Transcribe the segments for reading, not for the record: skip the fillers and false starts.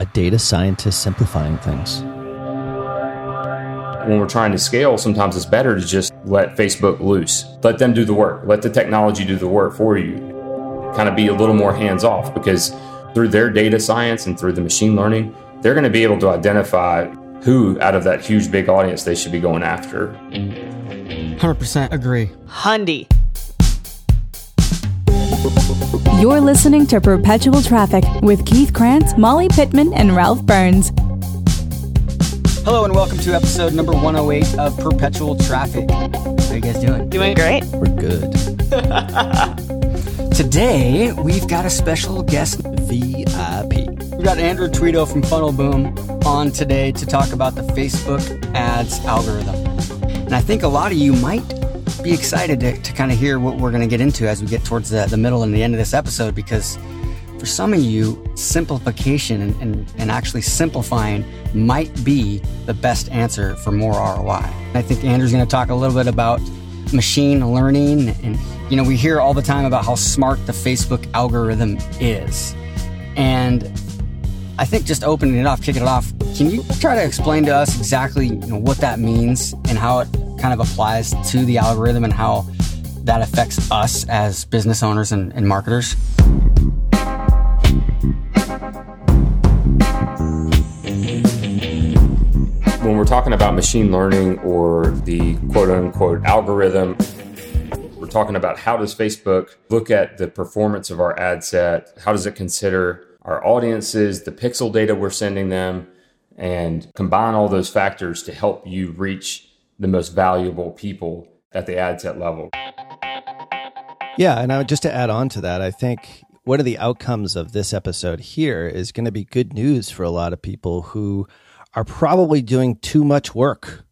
a data scientist simplifying things. When we're trying to scale, sometimes it's better to just let Facebook loose. Let them do the work. Let the technology do the work for you. Kind of be a little more hands-off, because through their data science and through the machine learning, they're going to be able to identify who out of that huge, big audience they should be going after. 100% agree. Hundy. You're listening to Perpetual Traffic with Keith Krantz, Molly Pittman, and Ralph Burns. Hello and welcome to episode number 108 of Perpetual Traffic. How are you guys doing? Doing great. We're good. Today, we've got a special guest VIP. We've got Andrew Tweito from Funnel Boom on today to talk about the Facebook ads algorithm. And I think a lot of you might be excited to kind of hear what we're going to get into as we get towards the middle and the end of this episode, because for some of you, simplification and actually simplifying might be the best answer for more ROI. I think Andrew's going to talk a little bit about machine learning. And, you know, we hear all the time about how smart the Facebook algorithm is. And I think just opening it off, kicking it off, can you try to explain to us exactly, you know, what that means and how it kind of applies to the algorithm and how that affects us as business owners and marketers? When we're talking about machine learning or the quote-unquote algorithm, we're talking about how does Facebook look at the performance of our ad set? How does it consider our audiences, the pixel data we're sending them, and combine all those factors to help you reach the most valuable people at the ad set level? Yeah, and just to add on to that, I think one of the outcomes of this episode here is going to be good news for a lot of people who are probably doing too much work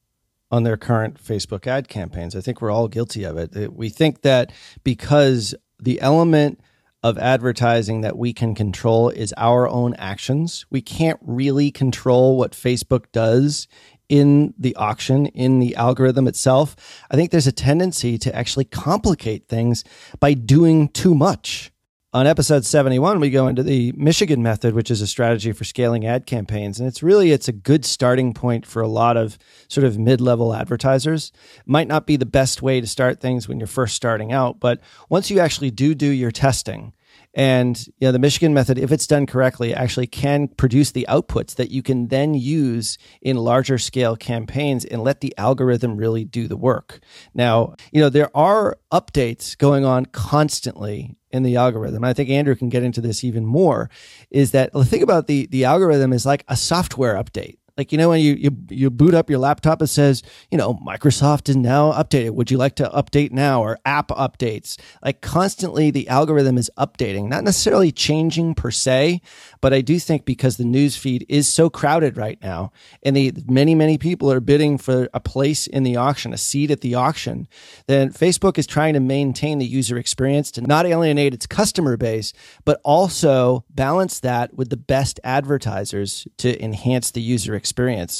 on their current Facebook ad campaigns. I think we're all guilty of it. We think that because the element of advertising that we can control is our own actions, we can't really control what Facebook does in the auction, in the algorithm itself. I think there's a tendency to actually complicate things by doing too much. On episode 71, we go into the Michigan method, which is a strategy for scaling ad campaigns. And it's a good starting point for a lot of sort of mid-level advertisers. Might not be the best way to start things when you're first starting out, but once you actually do your testing, and you know, the Michigan method, if it's done correctly, actually can produce the outputs that you can then use in larger scale campaigns and let the algorithm really do the work. Now, you know, there are updates going on constantly in the algorithm. I think Andrew can get into this even more, is that the thing about the algorithm is like a software update. Like, you know, when you boot up your laptop, it says, you know, Microsoft is now updated. Would you like to update now? Or app updates. Like constantly the algorithm is updating, not necessarily changing per se, but I do think because the news feed is so crowded right now and the many, many people are bidding for a place in the auction, a seat at the auction, then Facebook is trying to maintain the user experience to not alienate its customer base, but also balance that with the best advertisers to enhance the user experience.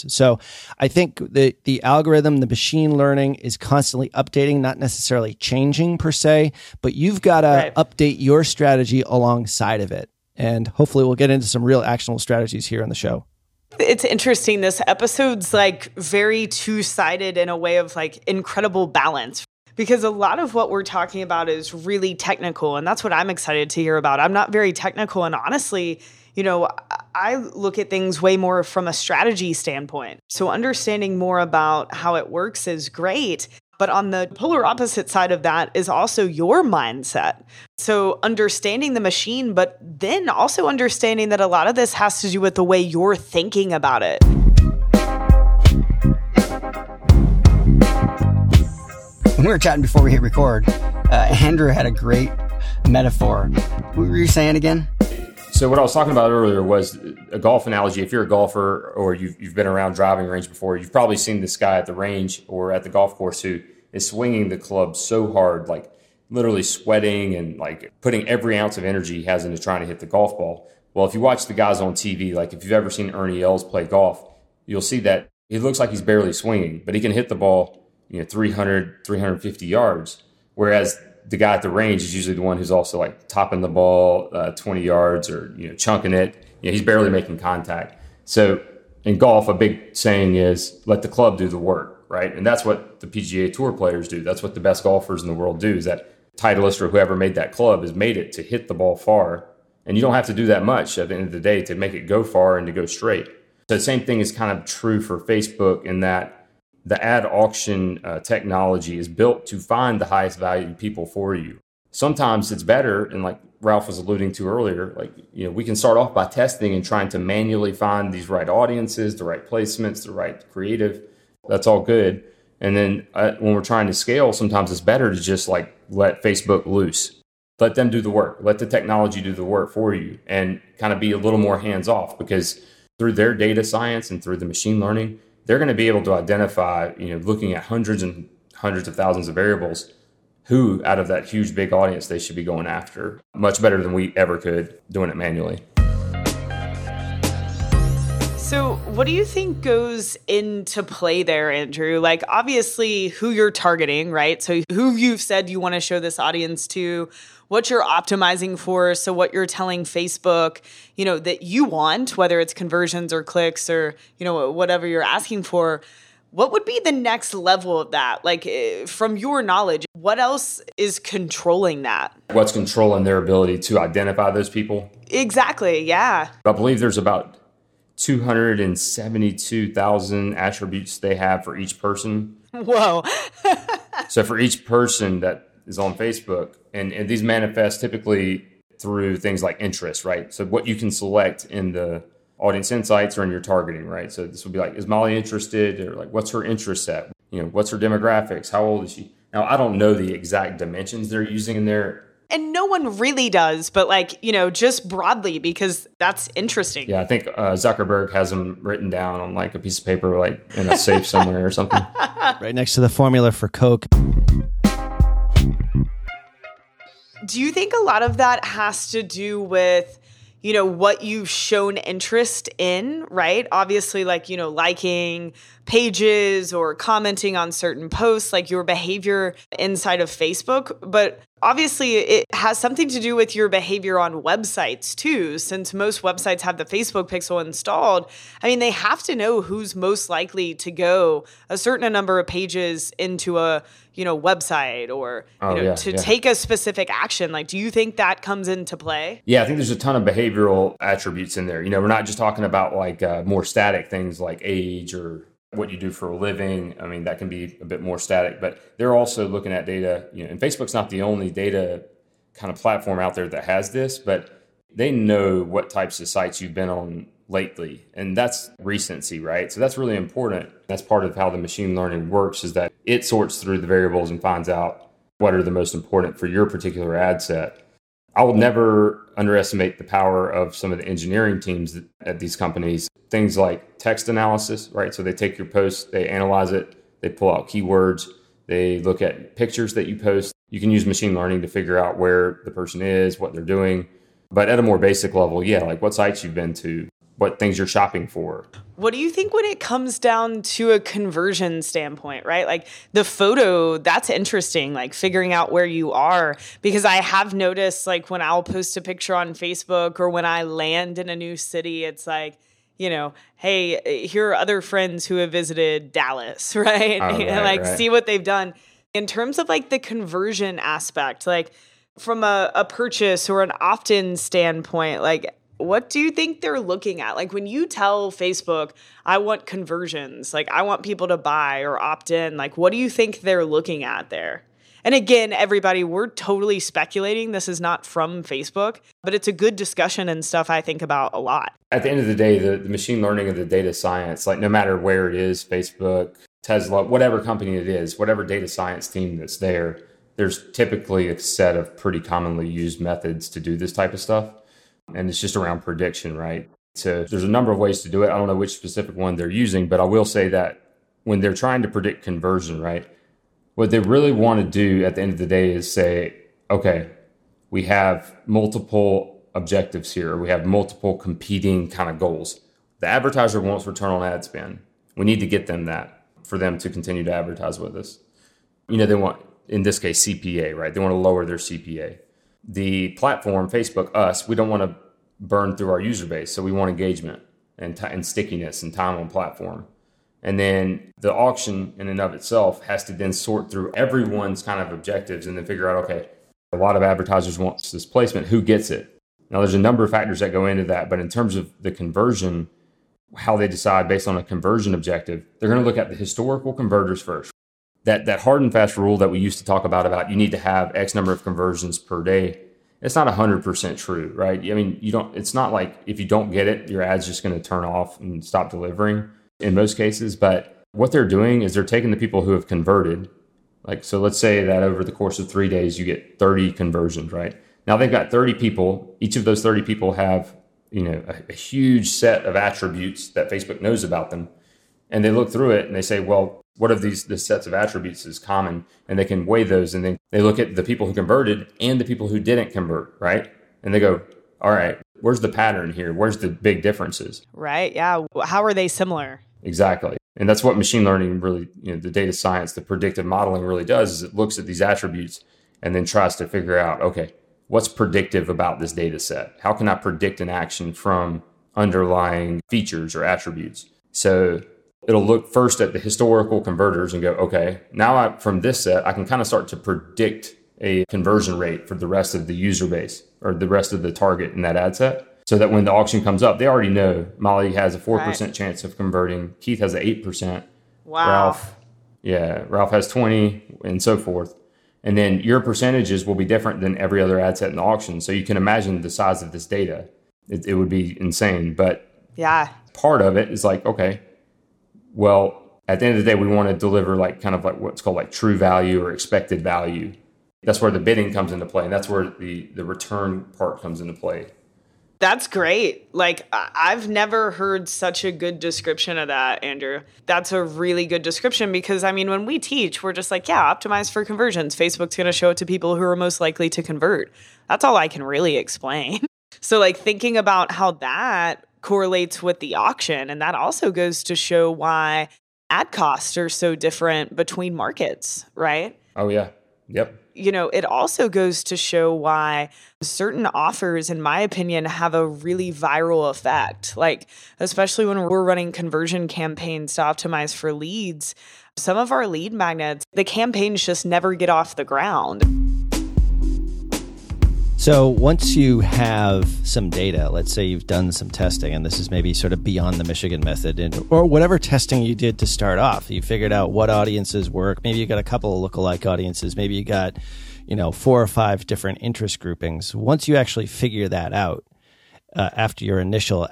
So I think the algorithm, the machine learning is constantly updating, not necessarily changing per se, but you've got to update your strategy alongside of it. And hopefully we'll get into some real actionable strategies here on the show. It's interesting. This episode's like very two-sided in a way of like incredible balance, because a lot of what we're talking about is really technical. And that's what I'm excited to hear about. I'm not very technical. And honestly, you know, I look at things way more from a strategy standpoint. So understanding more about how it works is great. But on the polar opposite side of that is also your mindset. So understanding the machine, but then also understanding that a lot of this has to do with the way you're thinking about it. When we were chatting before we hit record, Andrew had a great metaphor. What were you saying again? So what I was talking about earlier was a golf analogy. If you're a golfer or you've been around driving range before, you've probably seen this guy at the range or at the golf course who is swinging the club so hard, like literally sweating and like putting every ounce of energy he has into trying to hit the golf ball. Well, if you watch the guys on TV, like if you've ever seen Ernie Els play golf, you'll see that he looks like he's barely swinging, but he can hit the ball, you know, 300, 350 yards. Whereas the guy at the range is usually the one who's also like topping the ball 20 yards or, you know, chunking it. You know, he's barely making contact. So in golf, a big saying is let the club do the work, right? And that's what the PGA Tour players do. That's what the best golfers in the world do, is that Titleist or whoever made that club has made it to hit the ball far. And you don't have to do that much at the end of the day to make it go far and to go straight. So the same thing is kind of true for Facebook in that the ad auction technology is built to find the highest value people for you. Sometimes it's better, and like Ralph was alluding to earlier, like, you know, we can start off by testing and trying to manually find these right audiences, the right placements, the right creative. That's all good. And then when we're trying to scale, sometimes it's better to just like let Facebook loose. Let them do the work. Let the technology do the work for you and kind of be a little more hands-off, because through their data science and through the machine learning, they're going to be able to identify, you know, looking at hundreds and hundreds of thousands of variables, who out of that huge, big audience they should be going after much better than we ever could doing it manually. So what do you think goes into play there, Andrew? Like, obviously, who you're targeting, right? So who you've said you want to show this audience to, what you're optimizing for, so what you're telling Facebook, you know, that you want, whether it's conversions or clicks or, you know, whatever you're asking for. What would be the next level of that? Like, from your knowledge, what else is controlling that? What's controlling their ability to identify those people? Exactly, yeah. I believe there's about 272,000 attributes they have for each person. Whoa. So for each person that is on Facebook, and these manifest typically through things like interests, right? So what you can select in the audience insights or in your targeting, right? So this would be like, is Molly interested? Or like, what's her interest set? You know, what's her demographics? How old is she? Now, I don't know the exact dimensions they're using in their. And no one really does, but like, you know, just broadly, because that's interesting. Yeah, I think Zuckerberg has them written down on like a piece of paper, like in a safe somewhere or something. Right next to the formula for Coke. Do you think a lot of that has to do with, you know, what you've shown interest in, right? Obviously, like, you know, liking pages or commenting on certain posts, like your behavior inside of Facebook. But obviously, it has something to do with your behavior on websites too, since most websites have the Facebook pixel installed. I mean, they have to know who's most likely to go a certain number of pages into a, you know, website or, you know, take a specific action. Like, do you think that comes into play? Yeah, I think there's a ton of behavioral attributes in there. You know, we're not just talking about like more static things like age or what you do for a living. I mean, that can be a bit more static, but they're also looking at data, you know, and Facebook's not the only data kind of platform out there that has this, but they know what types of sites you've been on lately. And that's recency, right? So that's really important. That's part of how the machine learning works, is that it sorts through the variables and finds out what are the most important for your particular ad set. I will never underestimate the power of some of the engineering teams at these companies. Things like text analysis, right? So they take your post, they analyze it, they pull out keywords, they look at pictures that you post. You can use machine learning to figure out where the person is, what they're doing. But at a more basic level, yeah, like what sites you've been to, what things you're shopping for. What do you think when it comes down to a conversion standpoint, right? Like the photo, that's interesting, like figuring out where you are, because I have noticed like when I'll post a picture on Facebook or when I land in a new city, it's like, you know, hey, here are other friends who have visited Dallas, right? Oh, right, like right. See what they've done. In terms of like the conversion aspect, like from a purchase or an opt-in standpoint, like, what do you think they're looking at? Like when you tell Facebook, I want conversions, like I want people to buy or opt in, like what do you think they're looking at there? And again, everybody, we're totally speculating. This is not from Facebook, but it's a good discussion and stuff I think about a lot. At the end of the day, the machine learning of the data science, like no matter where it is, Facebook, Tesla, whatever company it is, whatever data science team that's there, there's typically a set of pretty commonly used methods to do this type of stuff. And it's just around prediction, right? So there's a number of ways to do it. I don't know which specific one they're using, but I will say that when they're trying to predict conversion, right, what they really want to do at the end of the day is say, okay, we have multiple objectives here. We have multiple competing kind of goals. The advertiser wants return on ad spend. We need to get them that for them to continue to advertise with us. You know, they want in this case, CPA, right? They want to lower their CPA. The platform, Facebook, us, we don't want to burn through our user base. So we want engagement and stickiness and time on platform. And then the auction in and of itself has to then sort through everyone's kind of objectives and then figure out, okay, a lot of advertisers want this placement. Who gets it? Now, there's a number of factors that go into that. But in terms of the conversion, how they decide based on a conversion objective, they're going to look at the historical converters first. That hard and fast rule that we used to talk about you need to have X number of conversions per day. It's not 100% true, right? I mean, it's not like if you don't get it, your ad's just going to turn off and stop delivering in most cases. But what they're doing is they're taking the people who have converted. Like, so let's say that over the course of 3 days, you get 30 conversions, right? Now they've got 30 people. Each of those 30 people have, a huge set of attributes that Facebook knows about them. And they look through it and they say, well, what of these sets of attributes is common? And they can weigh those. And then they look at the people who converted and the people who didn't convert, right? And they go, all right, where's the pattern here? Where's the big differences? Right. Yeah. How are they similar? Exactly. And that's what machine learning really, the data science, the predictive modeling really does is it looks at these attributes and then tries to figure out, okay, what's predictive about this data set? How can I predict an action from underlying features or attributes? So it'll look first at the historical converters and go, okay, now from this set, I can kind of start to predict a conversion rate for the rest of the user base or the rest of the target in that ad set. So that when the auction comes up, they already know Molly has a 4% chance of converting. Keith has an 8%. Wow. Ralph has 20 and so forth. And then your percentages will be different than every other ad set in the auction. So you can imagine the size of this data. It would be insane. But part of it is like, okay, well, at the end of the day, we want to deliver like kind of like what's called like true value or expected value. That's where the bidding comes into play. And that's where the return part comes into play. That's great. Like, I've never heard such a good description of that, Andrew. That's a really good description because, I mean, when we teach, we're just like, yeah, optimize for conversions. Facebook's going to show it to people who are most likely to convert. That's all I can really explain. So, like, thinking about how that correlates with the auction, and that also goes to show why ad costs are so different between markets, right? Oh, yeah. Yep. It also goes to show why certain offers, in my opinion, have a really viral effect. Like, especially when we're running conversion campaigns to optimize for leads, some of our lead magnets, the campaigns just never get off the ground. So once you have some data, let's say you've done some testing, and this is maybe sort of beyond the Michigan method or whatever testing you did to start off, you figured out what audiences work. Maybe you got a couple of lookalike audiences. Maybe you got, 4 or 5 different interest groupings. Once you actually figure that out after your initial,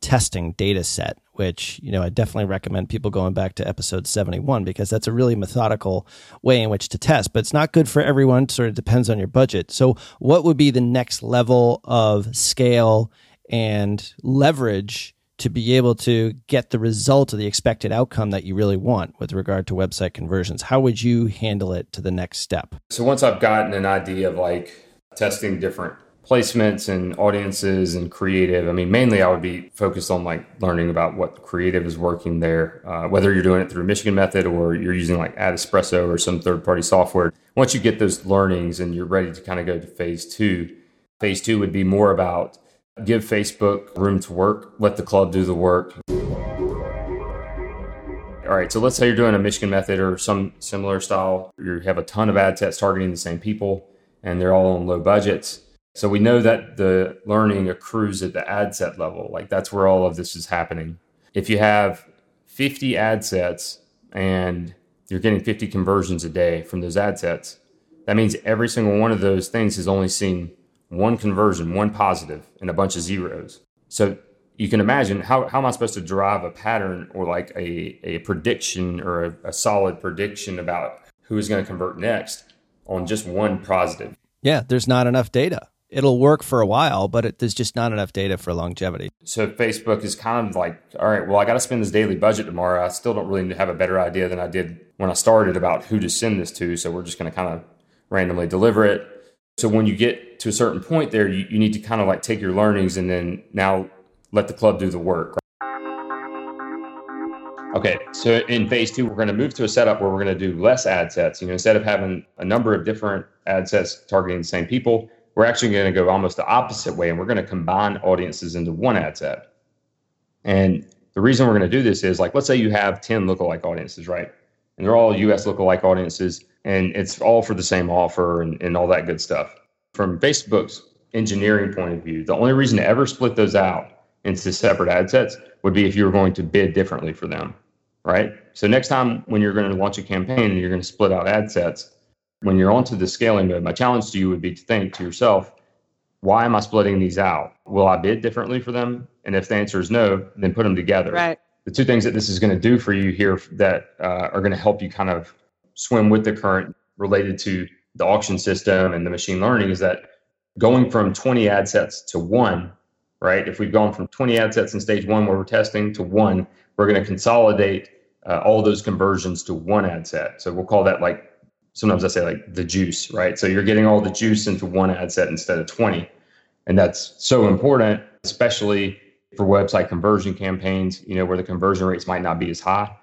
testing data set, which, I definitely recommend people going back to episode 71 because that's a really methodical way in which to test, but it's not good for everyone. Sort of depends on your budget. So what would be the next level of scale and leverage to be able to get the result of the expected outcome that you really want with regard to website conversions? How would you handle it to the next step? So once I've gotten an idea of like testing different placements and audiences and creative. I mean, mainly I would be focused on like learning about what creative is working there, whether you're doing it through Michigan method or you're using like Ad Espresso or some third-party software. Once you get those learnings and you're ready to kind of go to phase 2, phase 2 would be more about give Facebook room to work, let the club do the work. All right, so let's say you're doing a Michigan method or some similar style. You have a ton of ad sets targeting the same people and they're all on low budgets. So we know that the learning accrues at the ad set level. Like that's where all of this is happening. If you have 50 ad sets and you're getting 50 conversions a day from those ad sets, that means every single one of those things has only seen one conversion, one positive, and a bunch of zeros. So you can imagine how am I supposed to derive a pattern or like a prediction or a solid prediction about who is going to convert next on just one positive? Yeah, there's not enough data. It'll work for a while, but there's just not enough data for longevity. So Facebook is kind of like, all right, well, I got to spend this daily budget tomorrow. I still don't really have a better idea than I did when I started about who to send this to. So we're just going to kind of randomly deliver it. So when you get to a certain point there, you need to kind of like take your learnings and then now let the club do the work. Right? Okay, so in phase two, we're going to move to a setup where we're going to do less ad sets. You know, instead of having a number of different ad sets targeting the same people, we're actually going to go almost the opposite way, and we're going to combine audiences into one ad set. And the reason we're going to do this is, like, let's say you have 10 lookalike audiences, right? And they're all US lookalike audiences, and it's all for the same offer and all that good stuff. From Facebook's engineering point of view, the only reason to ever split those out into separate ad sets would be if you were going to bid differently for them, right? So next time when you're going to launch a campaign and you're going to split out ad sets, when you're onto the scaling mode, my challenge to you would be to think to yourself, why am I splitting these out? Will I bid differently for them? And if the answer is no, then put them together. Right. The two things that this is going to do for you here that are going to help you kind of swim with the current related to the auction system and the machine learning is that going from 20 ad sets to one, right? If we've gone from 20 ad sets in stage one where we're testing to one, we're going to consolidate all those conversions to one ad set. So we'll call that, like, sometimes I say like the juice, right? So you're getting all the juice into one ad set instead of 20. And that's so important, especially for website conversion campaigns, you know, where the conversion rates might not be as high.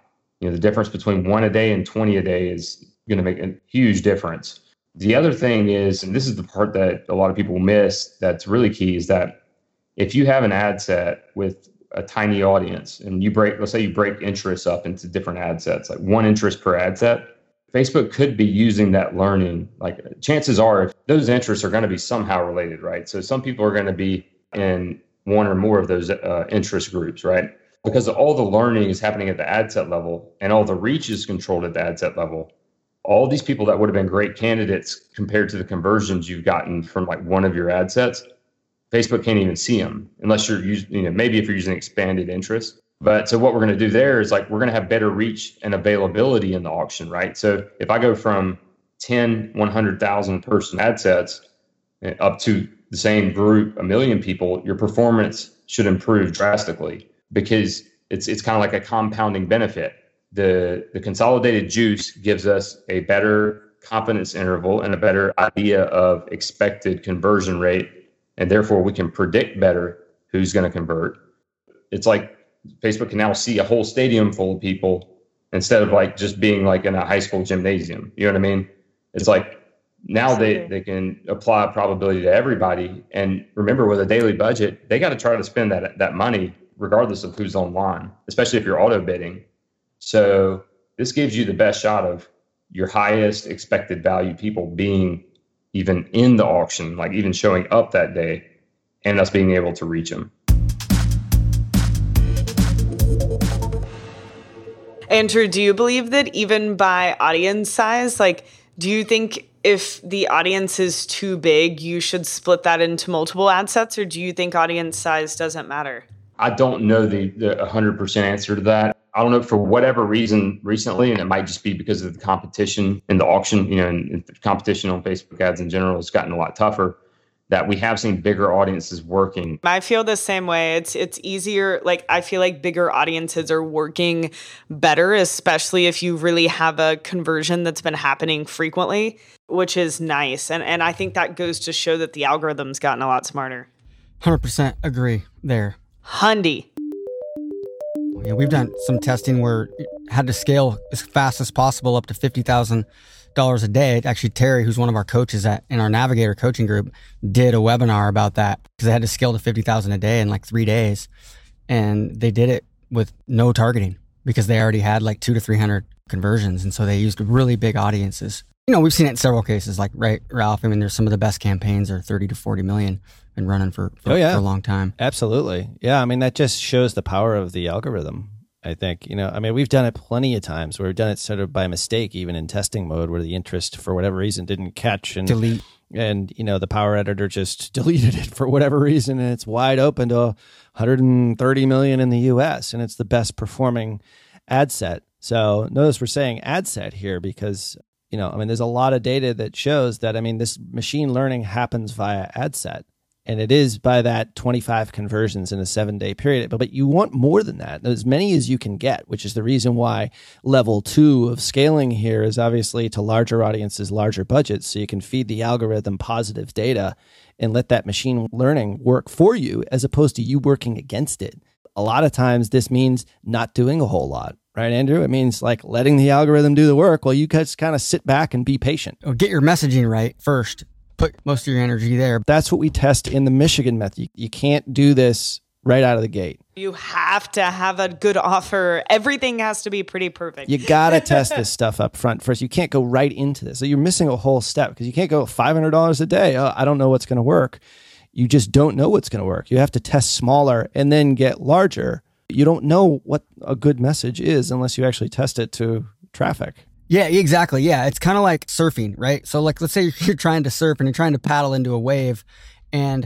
You know, the difference between one a day and 20 a day is going to make a huge difference. The other thing is, and this is the part that a lot of people miss that's really key, is that if you have an ad set with a tiny audience and you break, let's say you break interests up into different ad sets, like one interest per ad set, Facebook could be using that learning. Like, chances are those interests are going to be somehow related, right? So some people are going to be in one or more of those interest groups, right? Because all the learning is happening at the ad set level and all the reach is controlled at the ad set level. All these people that would have been great candidates compared to the conversions you've gotten from like one of your ad sets, Facebook can't even see them unless you're using, you know, maybe if you're using expanded interest. But so what we're going to do there is, like, we're going to have better reach and availability in the auction, right? So if I go from 10, 100,000 person ad sets up to the same group, 1 million people, your performance should improve drastically because it's kind of like a compounding benefit. The consolidated juice gives us a better confidence interval and a better idea of expected conversion rate. And therefore, we can predict better who's going to convert. It's like Facebook can now see a whole stadium full of people instead of like just being like in a high school gymnasium. You know what I mean? It's like now they can apply probability to everybody. And remember, with a daily budget, they got to try to spend that money regardless of who's online, especially if you're auto bidding. So this gives you the best shot of your highest expected value people being even in the auction, like even showing up that day, and us being able to reach them. Andrew, do you believe that even by audience size, like, do you think if the audience is too big, you should split that into multiple ad sets, or do you think audience size doesn't matter? I don't know the 100% answer to that. I don't know, for whatever reason recently, and it might just be because of the competition in the auction, you know, and competition on Facebook ads in general has gotten a lot tougher, that we have seen bigger audiences working. I feel the same way. It's easier. Like, I feel like bigger audiences are working better, especially if you really have a conversion that's been happening frequently, which is nice. And I think that goes to show that the algorithm's gotten a lot smarter. 100% agree there. Hundy. Yeah, we've done some testing where it had to scale as fast as possible up to $50,000 a day. Actually, Terry, who's one of our coaches in our Navigator coaching group, did a webinar about that because they had to scale to $50,000 a day in like 3 days. And they did it with no targeting because they already had like 200 to 300 conversions. And so they used really big audiences. You know, we've seen it in several cases, like, right, Ralph? I mean, there's some of the best campaigns are 30 to 40 million and running for a long time. Absolutely. Yeah. I mean, that just shows the power of the algorithm, I think. You know, I mean, we've done it plenty of times where we've done it sort of by mistake, even in testing mode, where the interest, for whatever reason, didn't catch and delete. And, you know, the power editor just deleted it for whatever reason. And it's wide open to 130 million in the US. And it's the best performing ad set. So notice we're saying ad set here because, you know, I mean, there's a lot of data that shows that, I mean, this machine learning happens via ad set. And it is by that 25 conversions in a 7-day period. But you want more than that, as many as you can get, which is the reason why level 2 of scaling here is obviously to larger audiences, larger budgets, so you can feed the algorithm positive data and let that machine learning work for you as opposed to you working against it. A lot of times this means not doing a whole lot. right, Andrew? It means like letting the algorithm do the work while you just kind of sit back and be patient. Or get your messaging right first. Put most of your energy there. That's what we test in the Michigan method. You can't do this right out of the gate. You have to have a good offer. Everything has to be pretty perfect. You got to test this stuff up front first. You can't go right into this. So you're missing a whole step because you can't go $500 a day. Oh, I don't know what's going to work. You just don't know what's going to work. You have to test smaller and then get larger. You don't know what a good message is unless you actually test it to traffic. Yeah, exactly. Yeah. It's kind of like surfing, right? So like, let's say you're trying to surf and you're trying to paddle into a wave. And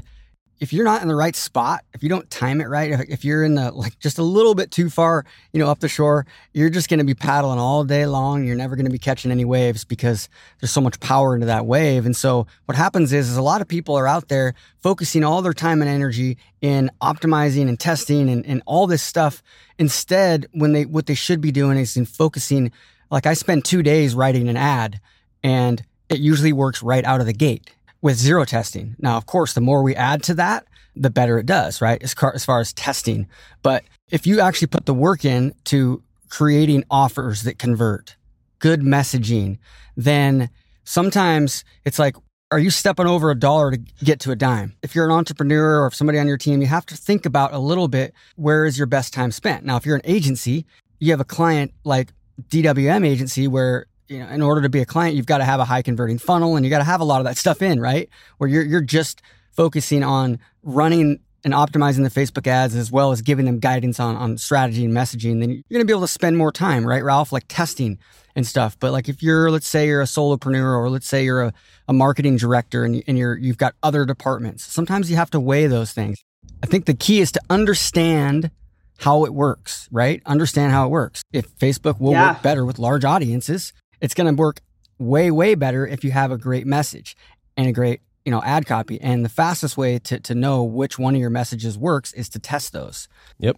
if you're not in the right spot, if you don't time it right, if you're in the, like just a little bit too far, you know, up the shore, you're just going to be paddling all day long. You're never going to be catching any waves because there's so much power into that wave. And so what happens is a lot of people are out there focusing all their time and energy in optimizing and testing and all this stuff. Instead, what they should be doing is in focusing. Like I spent 2 days writing an ad and it usually works right out of the gate with zero testing. Now, of course, the more we add to that, the better it does, right? As far as testing. But if you actually put the work in to creating offers that convert, good messaging, then sometimes it's like, are you stepping over a dollar to get to a dime? If you're an entrepreneur or if somebody on your team, you have to think about a little bit, where is your best time spent? Now, if you're an agency, you have a client like DWM agency where, you know, in order to be a client, you've got to have a high converting funnel and you got to have a lot of that stuff in, right? Where you're just focusing on running and optimizing the Facebook ads as well as giving them guidance on strategy and messaging. Then you're going to be able to spend more time, right, Ralph? Like testing and stuff. But like if you're, let's say you're a solopreneur or let's say you're a marketing director and you've got other departments, sometimes you have to weigh those things. I think the key is to understand how it works, right? Understand how it works. If Facebook will work better with large audiences, it's going to work way, way better if you have a great message and a great, you know, ad copy. And the fastest way to know which one of your messages works is to test those. Yep.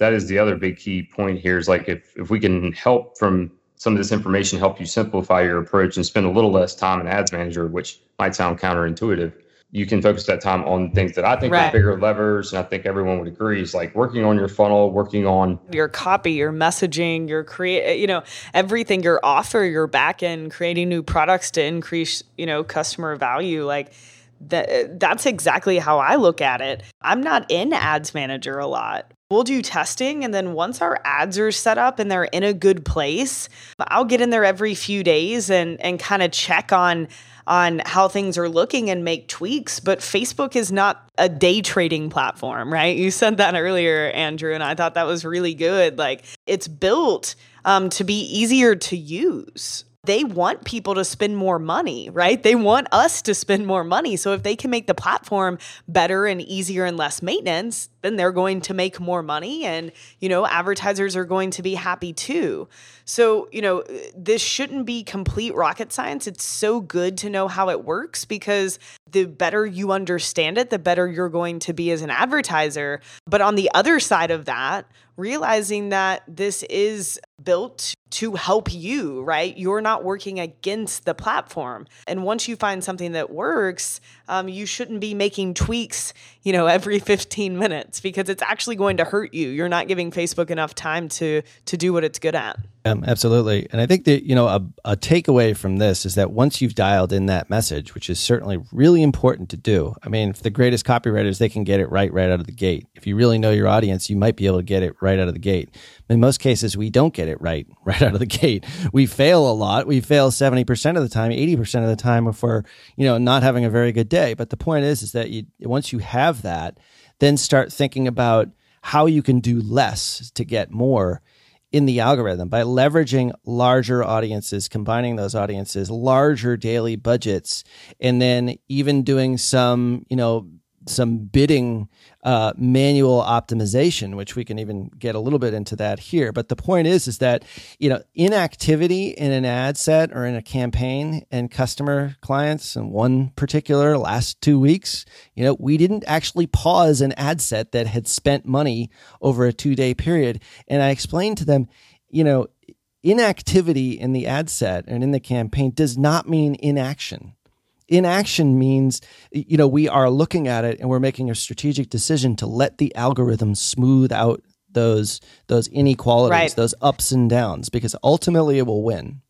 That is the other big key point here is like, if we can help from some of this information, help you simplify your approach and spend a little less time in Ads Manager, which might sound counterintuitive, you can focus that time on things that I think are bigger levers. And I think everyone would agree is like working on your funnel, working on your copy, your messaging, your everything, your offer, your back end, creating new products to increase, you know, customer value. Like that's exactly how I look at it. I'm not in Ads Manager a lot. We'll do testing. And then once our ads are set up and they're in a good place, I'll get in there every few days and kind of check on how things are looking and make tweaks. But Facebook is not a day trading platform, right? You said that earlier, Andrew, and I thought that was really good. Like it's built to be easier to use. They want people to spend more money, right? They want us to spend more money. So if they can make the platform better and easier and less maintenance, then they're going to make more money and, you know, advertisers are going to be happy too. So, you know, this shouldn't be complete rocket science. It's so good to know how it works because the better you understand it, the better you're going to be as an advertiser. But on the other side of that, realizing that this is built to help you, right? You're not working against the platform. And once you find something that works, you shouldn't be making tweaks, you know, every 15 minutes because it's actually going to hurt you. You're not giving Facebook enough time to do what it's good at. Absolutely. And I think that, you know, a takeaway from this is that once you've dialed in that message, which is certainly really important to do. I mean, the greatest copywriters, they can get it right out of the gate. If you really know your audience, you might be able to get it right out of the gate. In most cases, we don't get it right out of the gate. We fail a lot. We fail 70% of the time, 80% of the time if we're, you know, not having a very good day. But the point is that once you have that, then start thinking about how you can do less to get more in the algorithm by leveraging larger audiences, combining those audiences, larger daily budgets, and then even doing some bidding manual optimization, which we can even get a little bit into that here. But the point is that, you know, inactivity in an ad set or in a campaign and customer clients in one particular last 2 weeks, you know, we didn't actually pause an ad set that had spent money over a 2-day period. And I explained to them, you know, inactivity in the ad set and in the campaign does not mean inaction. Inaction means, you know, we are looking at it and we're making a strategic decision to let the algorithm smooth out those inequalities, right, those ups and downs, because ultimately it will win.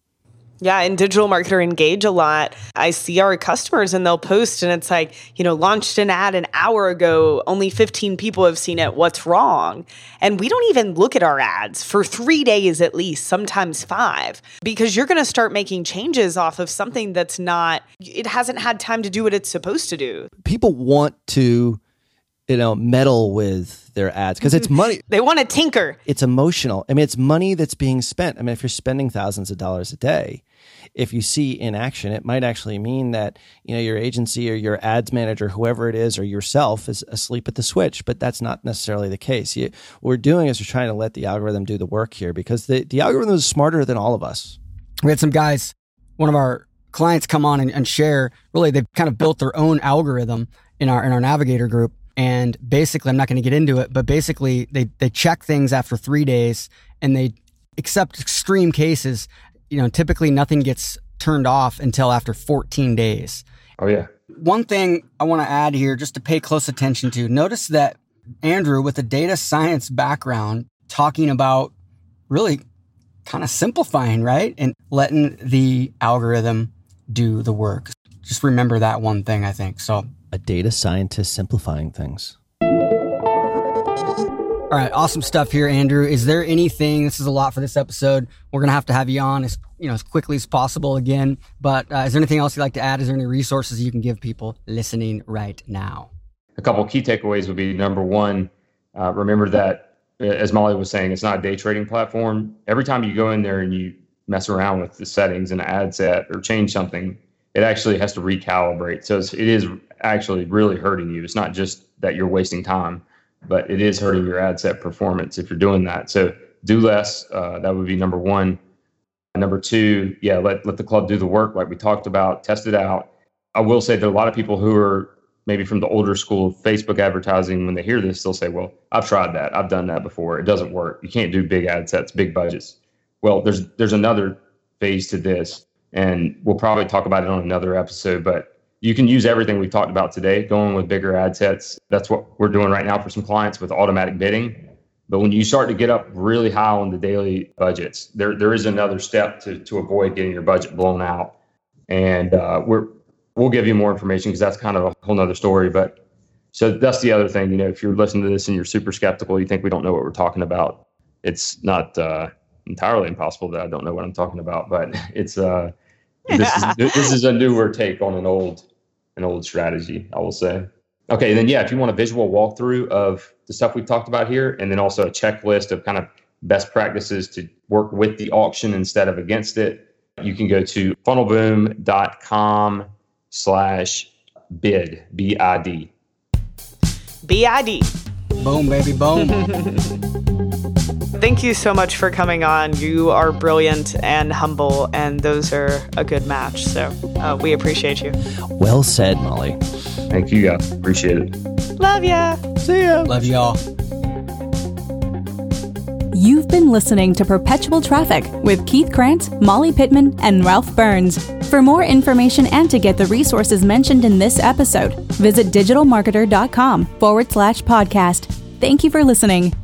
Yeah, and Digital Marketer Engage a lot. I see our customers and they'll post and it's like, you know, launched an ad an hour ago, only 15 people have seen it, what's wrong? And we don't even look at our ads for 3 days at least, sometimes 5, because you're going to start making changes off of something that's not, it hasn't had time to do what it's supposed to do. People want to, you know, meddle with their ads because it's money. They want to tinker. It's emotional. I mean, it's money that's being spent. I mean, if you're spending thousands of dollars a day, if you see inaction, it might actually mean that, you know, your agency or your ads manager, whoever it is, or yourself is asleep at the switch, but that's not necessarily the case. What we're doing is we're trying to let the algorithm do the work here because the algorithm is smarter than all of us. We had some guys, one of our clients, come on and share, really, they've kind of built their own algorithm in our Navigator group. And basically, I'm not going to get into it, but basically they check things after 3 days and they accept extreme cases. You know, typically nothing gets turned off until after 14 days. Oh, yeah. One thing I want to add here, just to pay close attention to, notice that Andrew, with a data science background, talking about really kind of simplifying, right? And letting the algorithm do the work. Just remember that one thing, I think. So, a data scientist simplifying things. All right, awesome stuff here, Andrew. Is there anything, this is a lot for this episode, we're going to have you on as quickly as possible again, but is there anything else you'd like to add? Is there any resources you can give people listening right now? A couple key takeaways would be, number one, remember that, as Molly was saying, it's not a day trading platform. Every time you go in there and you mess around with the settings in an ad set or change something, it actually has to recalibrate. So it is actually really hurting you. It's not just that you're wasting time, but it is hurting your ad set performance if you're doing that. So do less. That would be number one. Number two, yeah, let the club do the work like we talked about. Test it out. I will say there are a lot of people who are maybe from the older school of Facebook advertising. When they hear this, they'll say, well, I've tried that. I've done that before. It doesn't work. You can't do big ad sets, big budgets. Well, there's another phase to this, and we'll probably talk about it on another episode, but you can use everything we talked about today, going with bigger ad sets. That's what we're doing right now for some clients with automatic bidding. But when you start to get up really high on the daily budgets, there is another step to avoid getting your budget blown out. And we'll give you more information because that's kind of a whole nother story. But so that's the other thing. You know, if you're listening to this and you're super skeptical, you think we don't know what we're talking about, it's not entirely impossible that I don't know what I'm talking about. But it's this is a newer take on an old strategy, I will say. Okay, and then, yeah, if you want a visual walkthrough of the stuff we've talked about here, and then also a checklist of kind of best practices to work with the auction instead of against it, you can go to funnelboom.com/bid, B-I-D. B-I-D. Boom, baby, boom. Thank you so much for coming on. You are brilliant and humble, and those are a good match. So we appreciate you. Well said, Molly. Thank you, guys. Appreciate it. Love ya. See ya. Love y'all. You've been listening to Perpetual Traffic with Keith Krantz, Molly Pittman, and Ralph Burns. For more information and to get the resources mentioned in this episode, visit digitalmarketer.com/podcast. Thank you for listening.